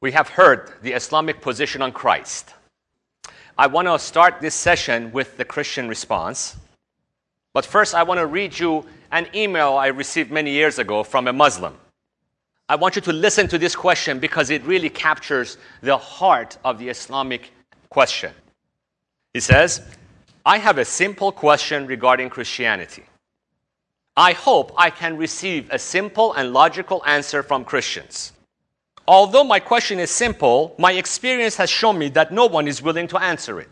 We have heard the Islamic position on Christ. I want to start this session with the Christian response. But first, I want to read you an email I received many years ago from a Muslim. I want you to listen to this question because it really captures the heart of the Islamic question. He says, I have a simple question regarding Christianity. I hope I can receive a simple and logical answer from Christians. Although my question is simple, my experience has shown me that no one is willing to answer it.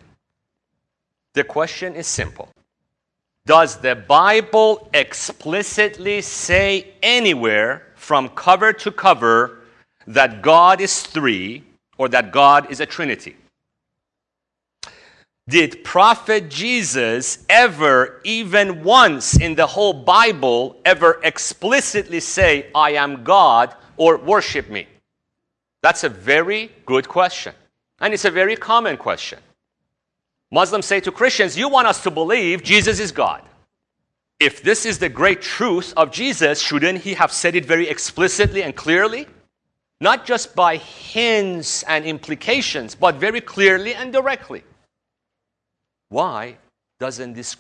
The question is simple. Does the Bible explicitly say anywhere from cover to cover that God is three or that God is a Trinity? Did Prophet Jesus ever, even once in the whole Bible, ever explicitly say, I am God or worship me? That's a very good question. And it's a very common question. Muslims say to Christians, you want us to believe Jesus is God. If this is the great truth of Jesus, shouldn't he have said it very explicitly and clearly? Not just by hints and implications, but very clearly and directly. Why doesn't Jesus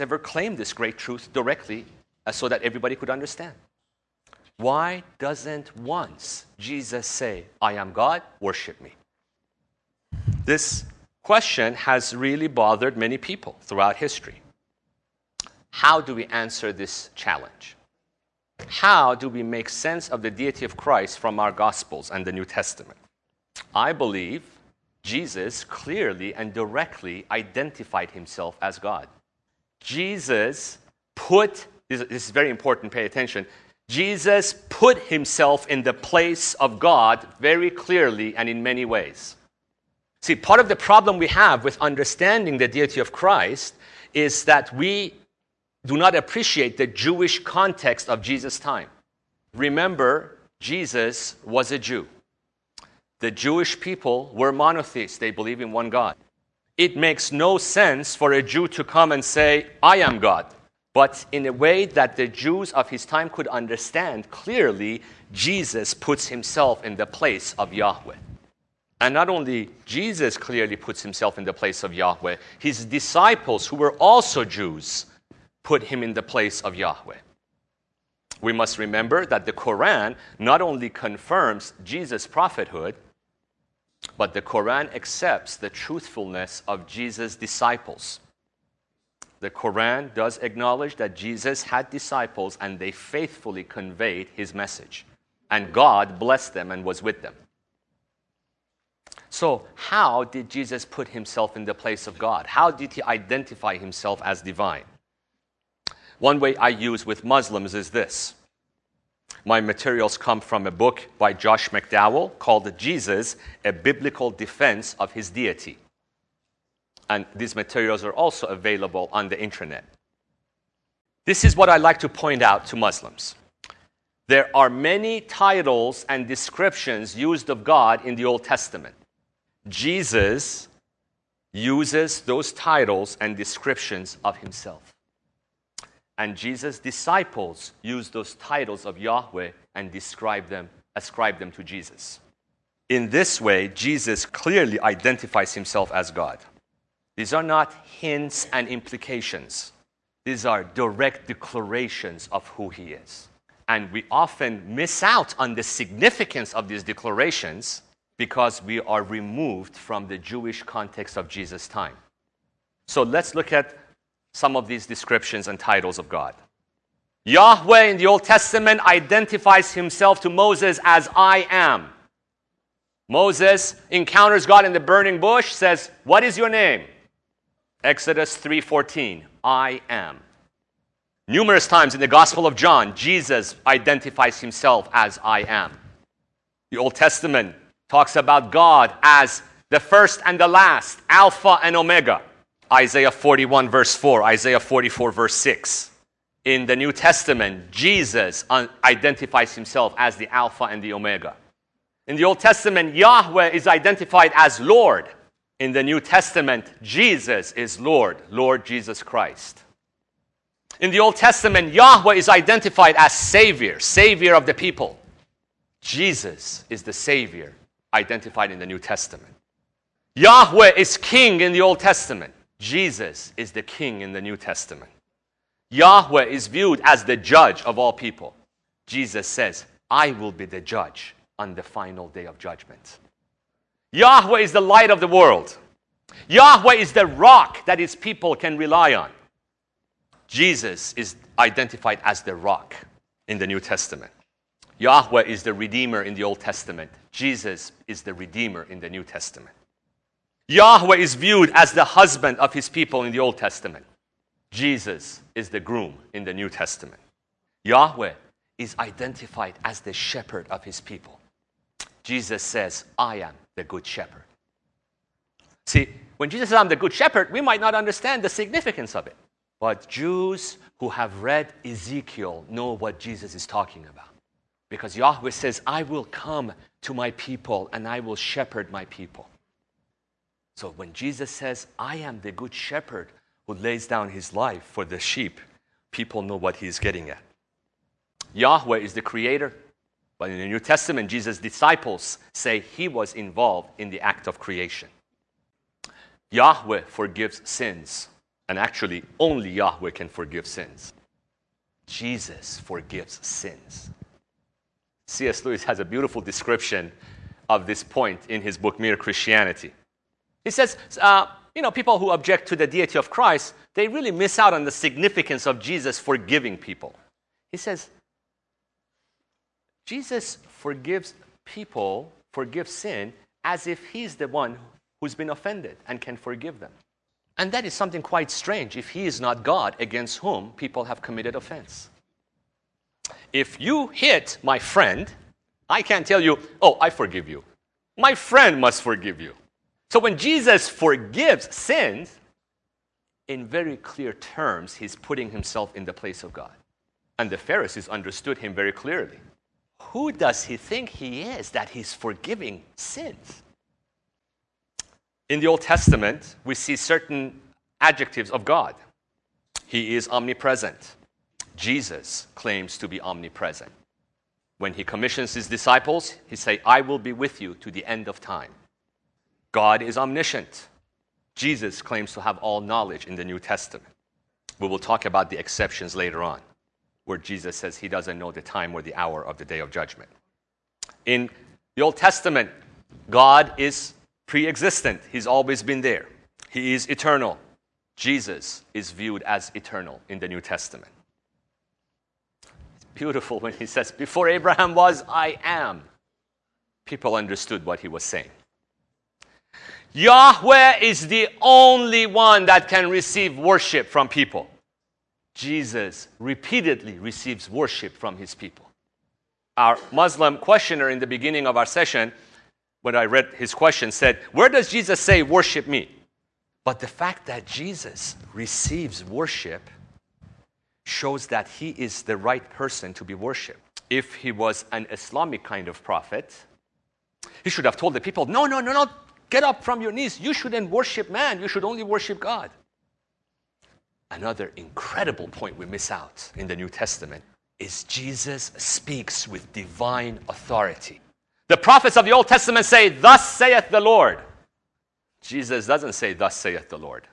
ever claim this great truth directly so that everybody could understand? Why doesn't once Jesus say, I am God, worship me? This question has really bothered many people throughout history. How do we answer this challenge? How do we make sense of the deity of Christ from our Gospels and the New Testament? I believe Jesus clearly and directly identified himself as God. This is very important, pay attention. Jesus put himself in the place of God very clearly and in many ways. See, part of the problem we have with understanding the deity of Christ is that we do not appreciate the Jewish context of Jesus' time. Remember, Jesus was a Jew. The Jewish people were monotheists. They believe in one God. It makes no sense for a Jew to come and say, I am God. But in a way that the Jews of his time could understand clearly, Jesus puts himself in the place of Yahweh. And not only Jesus clearly puts himself in the place of Yahweh, his disciples, who were also Jews, put him in the place of Yahweh. We must remember that the Quran not only confirms Jesus' prophethood, but the Quran accepts the truthfulness of Jesus' disciples. The Quran does acknowledge that Jesus had disciples and they faithfully conveyed his message. And God blessed them and was with them. So how did Jesus put himself in the place of God? How did he identify himself as divine? One way I use with Muslims is this. My materials come from a book by Josh McDowell called Jesus, A Biblical Defense of His Deity. And these materials are also available on the internet. This is what I like to point out to Muslims. There are many titles and descriptions used of God in the Old Testament. Jesus uses those titles and descriptions of himself. And Jesus' disciples use those titles of Yahweh and ascribe them to Jesus. In this way, Jesus clearly identifies himself as God. These are not hints and implications. These are direct declarations of who he is. And we often miss out on the significance of these declarations because we are removed from the Jewish context of Jesus' time. So let's look at some of these descriptions and titles of God. Yahweh in the Old Testament identifies himself to Moses as I am. Moses encounters God in the burning bush, says, what is your name? Exodus 3:14, I am. Numerous times in the Gospel of John, Jesus identifies himself as I am. The Old Testament talks about God as the first and the last, Alpha and Omega. Isaiah 41 verse 4, Isaiah 44 verse 6. In the New Testament, Jesus identifies himself as the Alpha and the Omega. In the Old Testament, Yahweh is identified as Lord. In the New Testament, Jesus is Lord, Lord Jesus Christ. In the Old Testament, Yahweh is identified as Savior, Savior of the people. Jesus is the Savior identified in the New Testament. Yahweh is king in the Old Testament. Jesus is the king in the New Testament. Yahweh is viewed as the judge of all people. Jesus says, I will be the judge on the final day of judgment. Yahweh is the light of the world. Yahweh is the rock that his people can rely on. Jesus is identified as the rock in the New Testament. Yahweh is the Redeemer in the Old Testament. Jesus is the Redeemer in the New Testament. Yahweh is viewed as the husband of his people in the Old Testament. Jesus is the groom in the New Testament. Yahweh is identified as the shepherd of his people. Jesus says, I am the good shepherd. See, when Jesus says, I'm the good shepherd, we might not understand the significance of it. But Jews who have read Ezekiel know what Jesus is talking about. Because Yahweh says, I will come to my people and I will shepherd my people. So when Jesus says, I am the good shepherd who lays down his life for the sheep, people know what he's getting at. Yahweh is the creator, but in the New Testament, Jesus' disciples say he was involved in the act of creation. Yahweh forgives sins, and actually only Yahweh can forgive sins. Jesus forgives sins. C.S. Lewis has a beautiful description of this point in his book, Mere Christianity. He says, people who object to the deity of Christ, they really miss out on the significance of Jesus forgiving people. He says, Jesus forgives people, forgives sin, as if he's the one who's been offended and can forgive them. And that is something quite strange if he is not God against whom people have committed offense. If you hit my friend, I can't tell you, oh, I forgive you. My friend must forgive you. So when Jesus forgives sins, in very clear terms, he's putting himself in the place of God. And the Pharisees understood him very clearly. Who does he think he is that he's forgiving sins? In the Old Testament, we see certain adjectives of God. He is omnipresent. Jesus claims to be omnipresent. When he commissions his disciples, he says, I will be with you to the end of time. God is omniscient. Jesus claims to have all knowledge in the New Testament. We will talk about the exceptions later on, where Jesus says he doesn't know the time or the hour of the day of judgment. In the Old Testament, God is pre-existent. He's always been there. He is eternal. Jesus is viewed as eternal in the New Testament. It's beautiful when he says, before Abraham was, I am. People understood what he was saying. Yahweh is the only one that can receive worship from people. Jesus repeatedly receives worship from his people. Our Muslim questioner in the beginning of our session, when I read his question, said, where does Jesus say, worship me? But the fact that Jesus receives worship shows that he is the right person to be worshipped. If he was an Islamic kind of prophet, he should have told the people, no. Get up from your knees. You shouldn't worship man. You should only worship God. Another incredible point we miss out in the New Testament is Jesus speaks with divine authority. The prophets of the Old Testament say, thus saith the Lord. Jesus doesn't say, thus saith the Lord.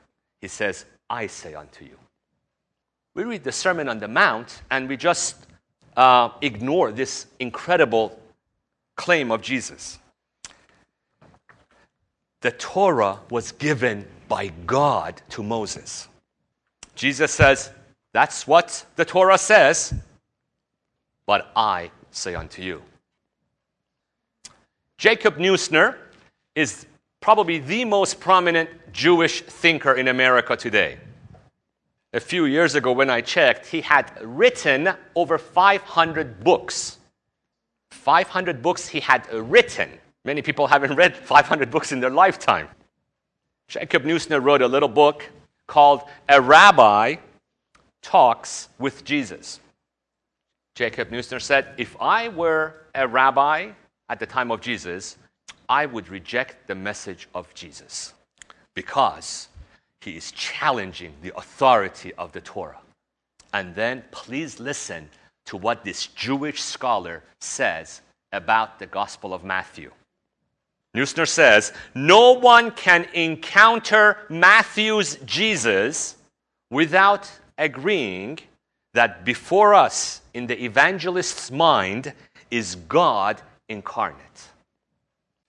He says, I say unto you. We read the Sermon on the Mount and we just ignore this incredible claim of Jesus. The Torah was given by God to Moses. Jesus says, that's what the Torah says, but I say unto you. Jacob Neusner is probably the most prominent Jewish thinker in America today. A few years ago when I checked, he had written over 500 books. 500 books he had written. Many people haven't read 500 books in their lifetime. Jacob Neusner wrote a little book called A Rabbi Talks with Jesus. Jacob Neusner said, if I were a rabbi at the time of Jesus, I would reject the message of Jesus because he is challenging the authority of the Torah. And then please listen to what this Jewish scholar says about the Gospel of Matthew. Neusner says, no one can encounter Matthew's Jesus without agreeing that before us in the evangelist's mind is God incarnate.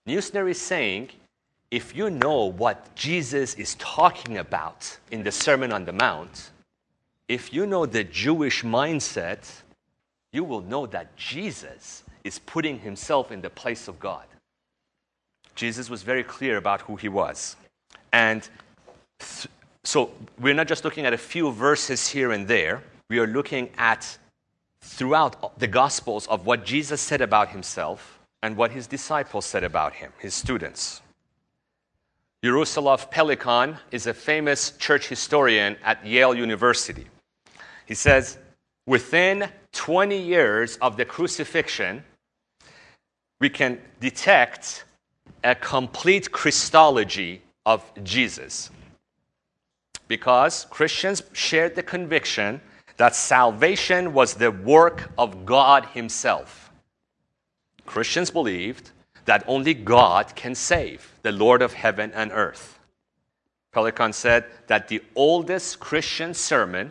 Neusner is saying, if you know what Jesus is talking about in the Sermon on the Mount, if you know the Jewish mindset, you will know that Jesus is putting himself in the place of God. Jesus was very clear about who he was. And so we're not just looking at a few verses here and there. We are looking at throughout the Gospels of what Jesus said about himself and what his disciples said about him, his students. Yaroslav Pelikan is a famous church historian at Yale University. He says, within 20 years of the crucifixion, we can detect a complete Christology of Jesus, because Christians shared the conviction that salvation was the work of God himself. Christians believed that only God can save, the Lord of heaven and earth. Pelikan said that the oldest Christian sermon,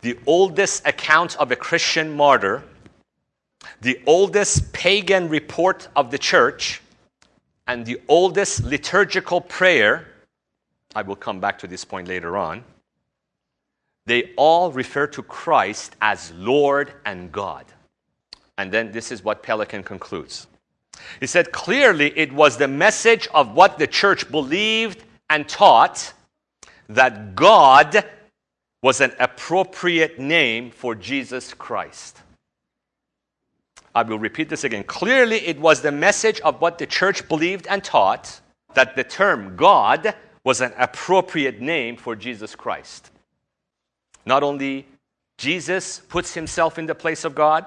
the oldest account of a Christian martyr, the oldest pagan report of the church, and the oldest liturgical prayer, I will come back to this point later on, they all refer to Christ as Lord and God. And then this is what Pelikan concludes. He said, clearly it was the message of what the church believed and taught that God was an appropriate name for Jesus Christ. I will repeat this again. Clearly, it was the message of what the church believed and taught that the term God was an appropriate name for Jesus Christ. Not only Jesus puts himself in the place of God,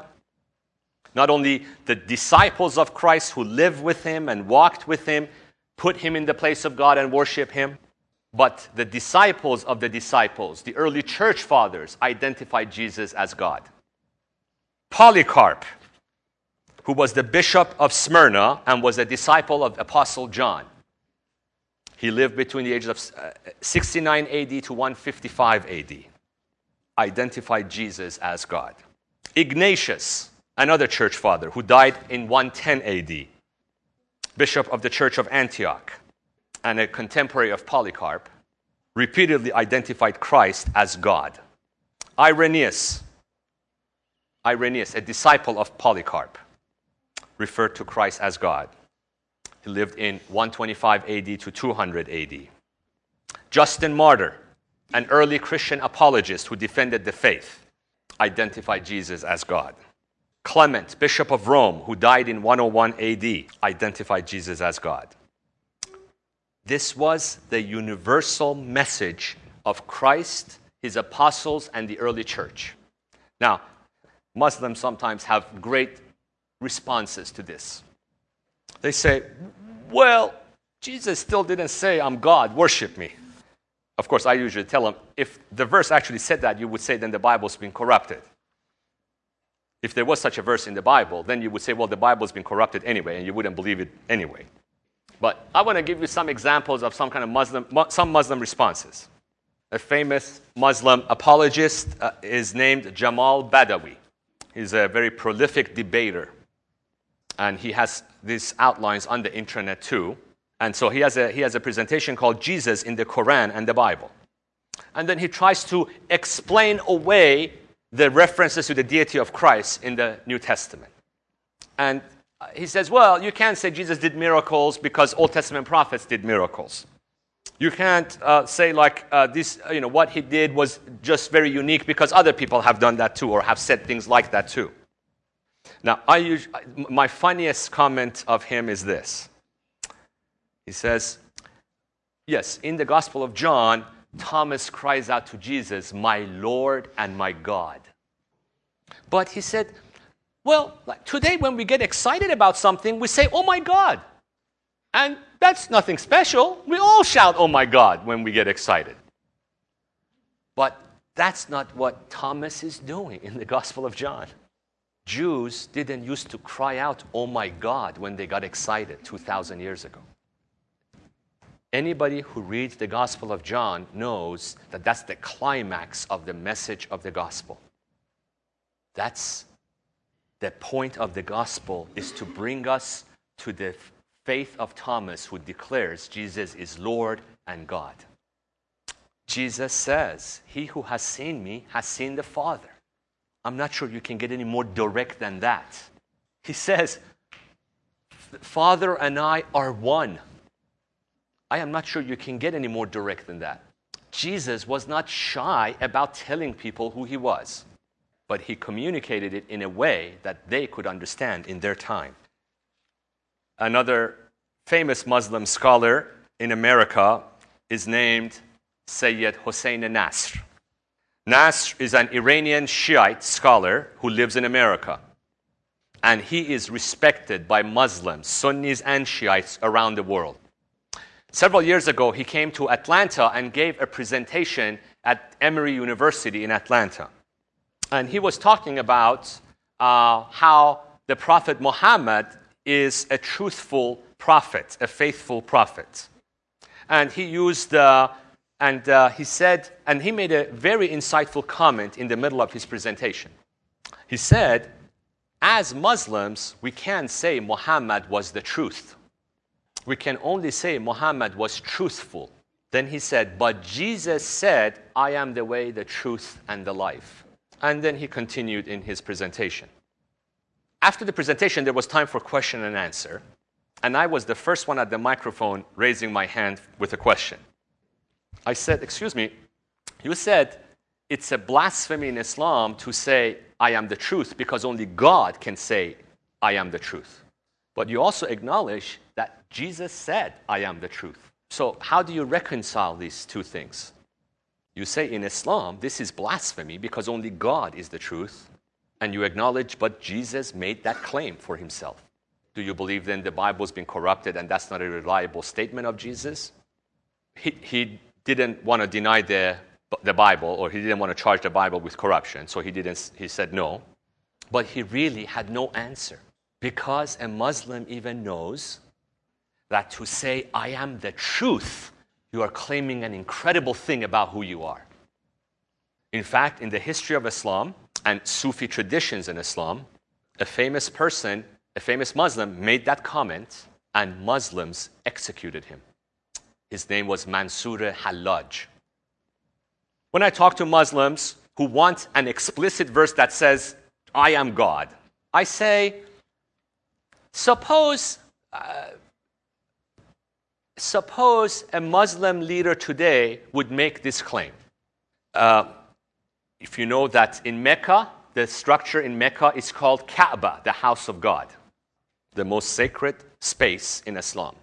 not only the disciples of Christ who lived with him and walked with him put him in the place of God and worship him, but the disciples of the disciples, the early church fathers, identified Jesus as God. Polycarp, who was the bishop of Smyrna and was a disciple of Apostle John. He lived between the ages of 69 AD to 155 AD. Identified Jesus as God. Ignatius, another church father who died in 110 AD, bishop of the Church of Antioch and a contemporary of Polycarp, repeatedly identified Christ as God. Irenaeus, a disciple of Polycarp, referred to Christ as God. He lived in 125 AD to 200 AD. Justin Martyr, an early Christian apologist who defended the faith, identified Jesus as God. Clement, Bishop of Rome, who died in 101 AD, identified Jesus as God. This was the universal message of Christ, his apostles, and the early church. Now, Muslims sometimes have great responses to this. They say, well, Jesus still didn't say, I'm God, worship me. Of course, I usually tell them, if the verse actually said that, you would say, then the Bible's been corrupted. If there was such a verse in the Bible, then you would say, well, the Bible's been corrupted anyway, and you wouldn't believe it anyway. But I want to give you some examples of some Muslim responses. A famous Muslim apologist is named Jamal Badawi. He's a very prolific debater. And he has these outlines on the internet too. And so he has a presentation called Jesus in the Quran and the Bible. And then he tries to explain away the references to the deity of Christ in the New Testament. And he says, well, you can't say Jesus did miracles because Old Testament prophets did miracles. You can't say what he did was just very unique because other people have done that too or have said things like that too. Now, my funniest comment of him is this. He says, yes, in the Gospel of John, Thomas cries out to Jesus, my Lord and my God. But he said, well, today when we get excited about something, we say, oh my God. And that's nothing special. We all shout, oh my God, when we get excited. But that's not what Thomas is doing in the Gospel of John. Jews didn't used to cry out, "Oh my God," when they got excited 2,000 years ago. Anybody who reads the Gospel of John knows that that's the climax of the message of the Gospel. That's the point of the Gospel, is to bring us to the faith of Thomas, who declares Jesus is Lord and God. Jesus says, "He who has seen me has seen the Father." I'm not sure you can get any more direct than that. He says, "Father and I are one." I am not sure you can get any more direct than that. Jesus was not shy about telling people who he was, but he communicated it in a way that they could understand in their time. Another famous Muslim scholar in America is named Sayyid Hossein Nasr. Nasr is an Iranian Shiite scholar who lives in America, and he is respected by Muslims, Sunnis, and Shiites around the world. Several years ago, he came to Atlanta and gave a presentation at Emory University in Atlanta. And he was talking about how the Prophet Muhammad is a truthful prophet, a faithful prophet. And he used he made a very insightful comment in the middle of his presentation. He said, "As Muslims, we can't say Muhammad was the truth. We can only say Muhammad was truthful." Then he said, "But Jesus said, 'I am the way, the truth, and the life.'" And then he continued in his presentation. After the presentation, there was time for question and answer. And I was the first one at the microphone raising my hand with a question. I said, "Excuse me, you said it's a blasphemy in Islam to say 'I am the truth' because only God can say 'I am the truth.' But you also acknowledge that Jesus said 'I am the truth.' So how do you reconcile these two things? You say in Islam this is blasphemy because only God is the truth, and you acknowledge, but Jesus made that claim for himself. Do you believe then the Bible's been corrupted and that's not a reliable statement of Jesus?" He didn't want to deny the Bible, or he didn't want to charge the Bible with corruption, so he said no. But he really had no answer, because a Muslim even knows that to say, "I am the truth," you are claiming an incredible thing about who you are. In fact, in the history of Islam and Sufi traditions in Islam, a famous Muslim made that comment, and Muslims executed him. His name was Mansur al-Hallaj. When I talk to Muslims who want an explicit verse that says, "I am God," I say, suppose a Muslim leader today would make this claim. If you know that in Mecca, the structure in Mecca is called Kaaba, the house of God, the most sacred space in Islam.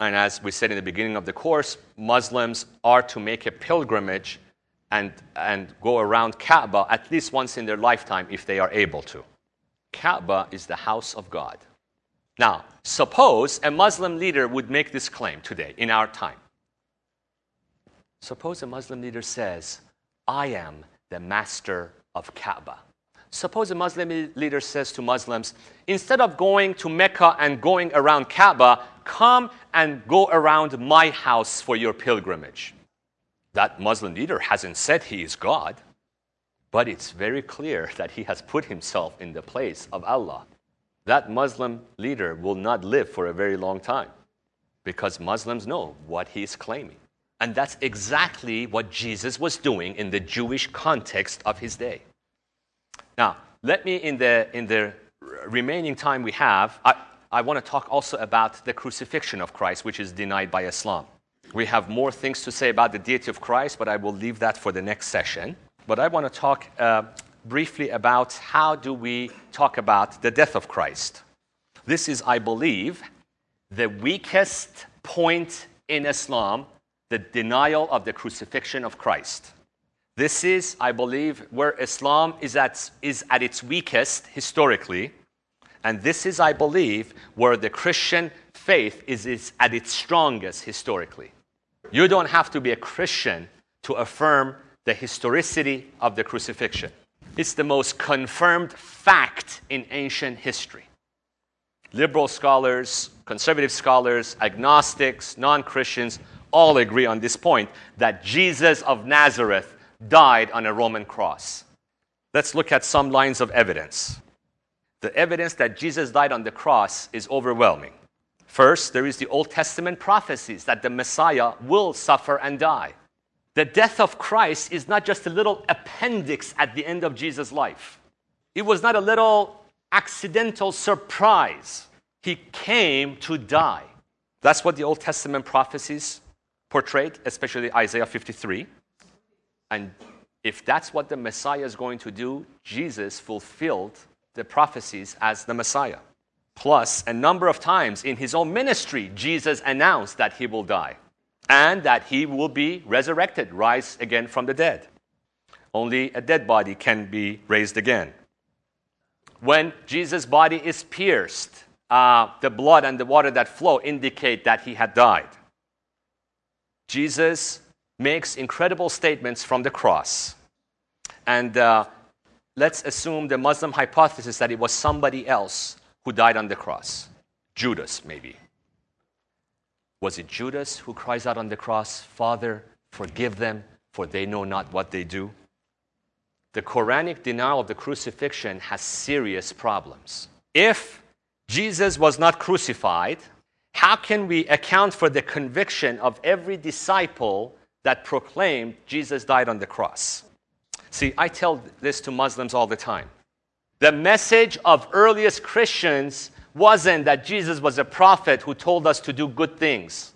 And as we said in the beginning of the course, Muslims are to make a pilgrimage and go around Kaaba at least once in their lifetime if they are able to. Kaaba is the house of God. Now, suppose a Muslim leader would make this claim today, in our time. Suppose a Muslim leader says, "I am the master of Kaaba." Suppose a Muslim leader says to Muslims, "Instead of going to Mecca and going around Kaaba, come and go around my house for your pilgrimage." That Muslim leader hasn't said he is God, but it's very clear that he has put himself in the place of Allah. That Muslim leader will not live for a very long time, because Muslims know what he is claiming. And that's exactly what Jesus was doing in the Jewish context of his day. Now, let me, in the remaining time we have, I want to talk also about the crucifixion of Christ, which is denied by Islam. We have more things to say about the deity of Christ, but I will leave that for the next session. But I want to talk briefly about how do we talk about the death of Christ. This is, I believe, the weakest point in Islam, the denial of the crucifixion of Christ. This is, I believe, where Islam is at its weakest historically. And this is, I believe, where the Christian faith is at its strongest historically. You don't have to be a Christian to affirm the historicity of the crucifixion. It's the most confirmed fact in ancient history. Liberal scholars, conservative scholars, agnostics, non-Christians all agree on this point, that Jesus of Nazareth died on a Roman cross. Let's look at some lines of evidence. The evidence that Jesus died on the cross is overwhelming. First, there is the Old Testament prophecies that the Messiah will suffer and die. The death of Christ is not just a little appendix at the end of Jesus' life. It was not a little accidental surprise. He came to die. That's what the Old Testament prophecies portrayed, especially Isaiah 53. And if that's what the Messiah is going to do, Jesus fulfilled the prophecies as the Messiah. Plus, a number of times in his own ministry, Jesus announced that he will die and that he will be resurrected, rise again from the dead. Only a dead body can be raised again. When Jesus' body is pierced, the blood and the water that flow indicate that he had died. Jesus makes incredible statements from the cross. And let's assume the Muslim hypothesis that it was somebody else who died on the cross. Judas, maybe. Was it Judas who cries out on the cross, "Father, forgive them, for they know not what they do"? The Quranic denial of the crucifixion has serious problems. If Jesus was not crucified, how can we account for the conviction of every disciple that proclaimed Jesus died on the cross? See, I tell this to Muslims all the time. The message of earliest Christians wasn't that Jesus was a prophet who told us to do good things.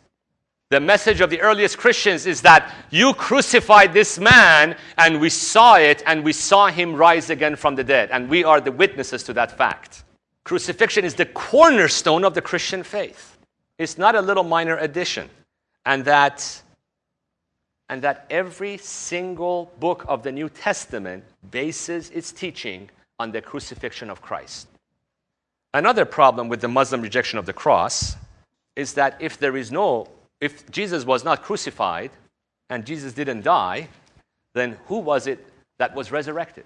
The message of the earliest Christians is that you crucified this man, and we saw it, and we saw him rise again from the dead, and we are the witnesses to that fact. Crucifixion is the cornerstone of the Christian faith. It's not a little minor addition. And that every single book of the New Testament bases its teaching on the crucifixion of Christ. Another problem with the Muslim rejection of the cross is that if Jesus was not crucified and Jesus didn't die, then who was it that was resurrected?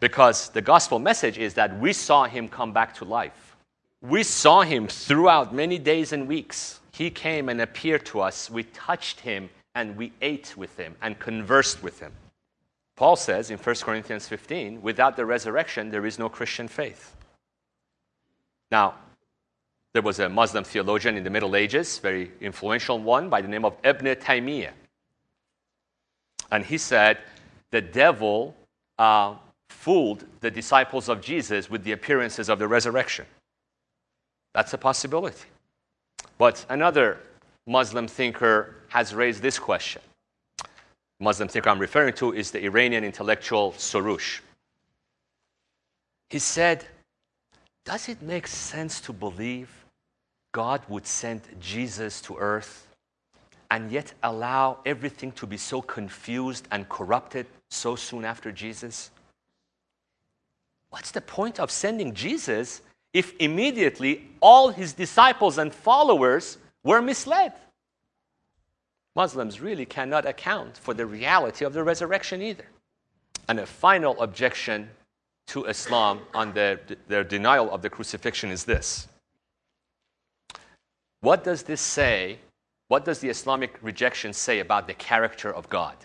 Because the gospel message is that we saw him come back to life. We saw him throughout many days and weeks. He came and appeared to us. We touched him and we ate with him and conversed with him. Paul says in 1 Corinthians 15, without the resurrection, there is no Christian faith. Now, there was a Muslim theologian in the Middle Ages, very influential one, by the name of Ibn Taymiyyah. And he said, the devil fooled the disciples of Jesus with the appearances of the resurrection. That's a possibility. But another Muslim thinker has raised this question. The Muslim thinker I'm referring to is the Iranian intellectual Soroush. He said, does it make sense to believe God would send Jesus to earth and yet allow everything to be so confused and corrupted so soon after Jesus? What's the point of sending Jesus if immediately all his disciples and followers were misled? Muslims really cannot account for the reality of the resurrection either. And a final objection to Islam on their denial of the crucifixion is this. What does this say? What does the Islamic rejection say about the character of God?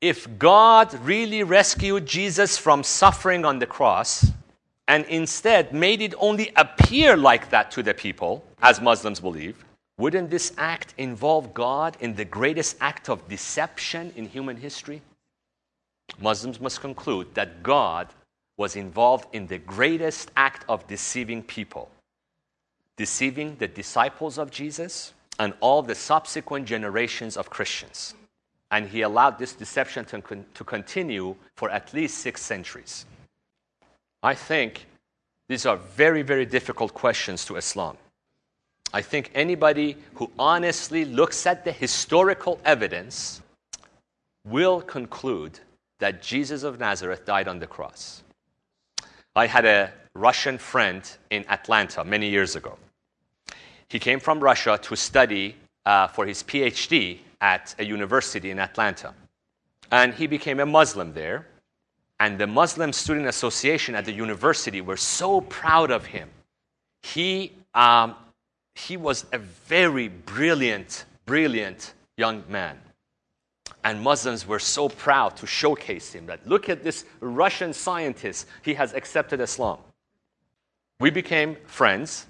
If God really rescued Jesus from suffering on the cross and instead made it only appear like that to the people, as Muslims believe, wouldn't this act involve God in the greatest act of deception in human history? Muslims must conclude that God was involved in the greatest act of deceiving people, deceiving the disciples of Jesus and all the subsequent generations of Christians. And he allowed this deception to continue for at least 6 centuries. I think these are very, very difficult questions to Islam. I think anybody who honestly looks at the historical evidence will conclude that Jesus of Nazareth died on the cross. I had a Russian friend in Atlanta many years ago. He came from Russia to study for his PhD at a university in Atlanta. And he became a Muslim there. and the Muslim Student Association at the university were so proud of him. He was a very brilliant young man. And Muslims were so proud to showcase him that, look at this Russian scientist, he has accepted Islam. We became friends,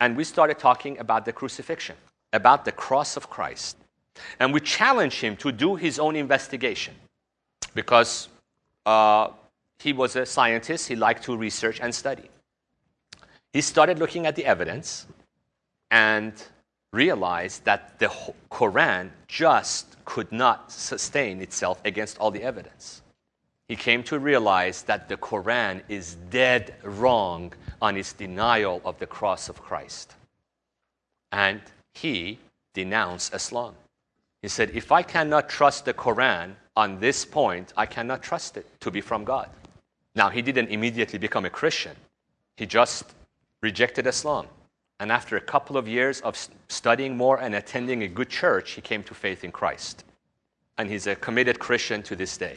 and we started talking about the crucifixion, about the cross of Christ. And we challenged him to do his own investigation, because he was a scientist, he liked to research and study. He started looking at the evidence and realized that the Quran just could not sustain itself against all the evidence. He came to realize that the Quran is dead wrong on its denial of the cross of Christ. And he denounced Islam. He said, if I cannot trust the Quran on this point, I cannot trust it to be from God. Now, he didn't immediately become a Christian. He just rejected Islam. And after a couple of years of studying more and attending a good church, he came to faith in Christ. And he's a committed Christian to this day.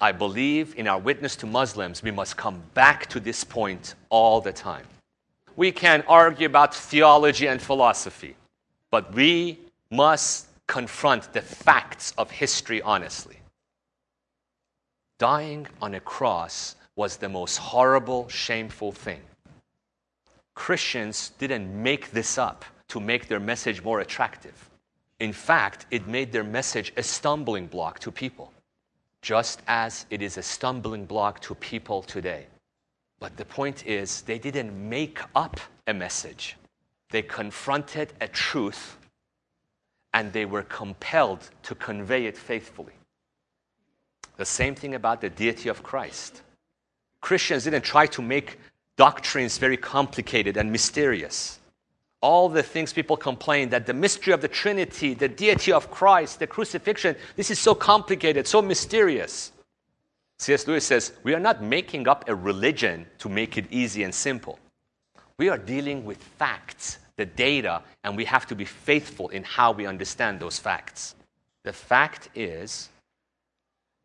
I believe in our witness to Muslims, we must come back to this point all the time. We can argue about theology and philosophy, but we must confront the facts of history honestly. Dying on a cross was the most horrible, shameful thing. Christians didn't make this up to make their message more attractive. In fact, it made their message a stumbling block to people, just as it is a stumbling block to people today. But the point is, they didn't make up a message. They confronted a truth, and they were compelled to convey it faithfully. The same thing about the deity of Christ. Christians didn't try to make doctrines very complicated and mysterious. All the things people complain that the mystery of the Trinity, the deity of Christ, the crucifixion, this is so complicated, so mysterious. C.S. Lewis says, we are not making up a religion to make it easy and simple. We are dealing with facts, the data, and we have to be faithful in how we understand those facts. The fact is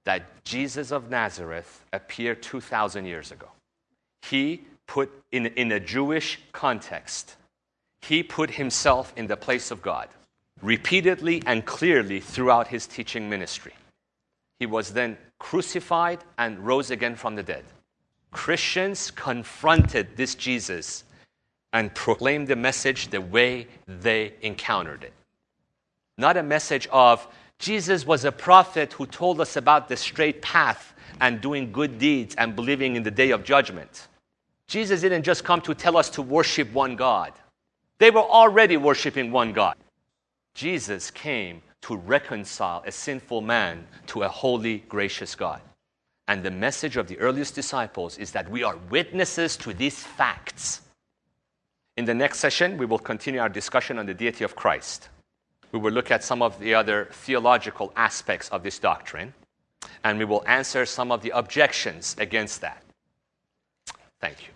that Jesus of Nazareth appeared 2,000 years ago. He put in a Jewish context, he put himself in the place of God repeatedly and clearly throughout his teaching ministry. He was then crucified and rose again from the dead. Christians confronted this Jesus and proclaimed the message the way they encountered it. Not a message of, Jesus was a prophet who told us about the straight path and doing good deeds and believing in the day of judgment. Jesus didn't just come to tell us to worship one God. They were already worshiping one God. Jesus came to reconcile a sinful man to a holy, gracious God. And the message of the earliest disciples is that we are witnesses to these facts. In the next session, we will continue our discussion on the deity of Christ. We will look at some of the other theological aspects of this doctrine, and we will answer some of the objections against that. Thank you.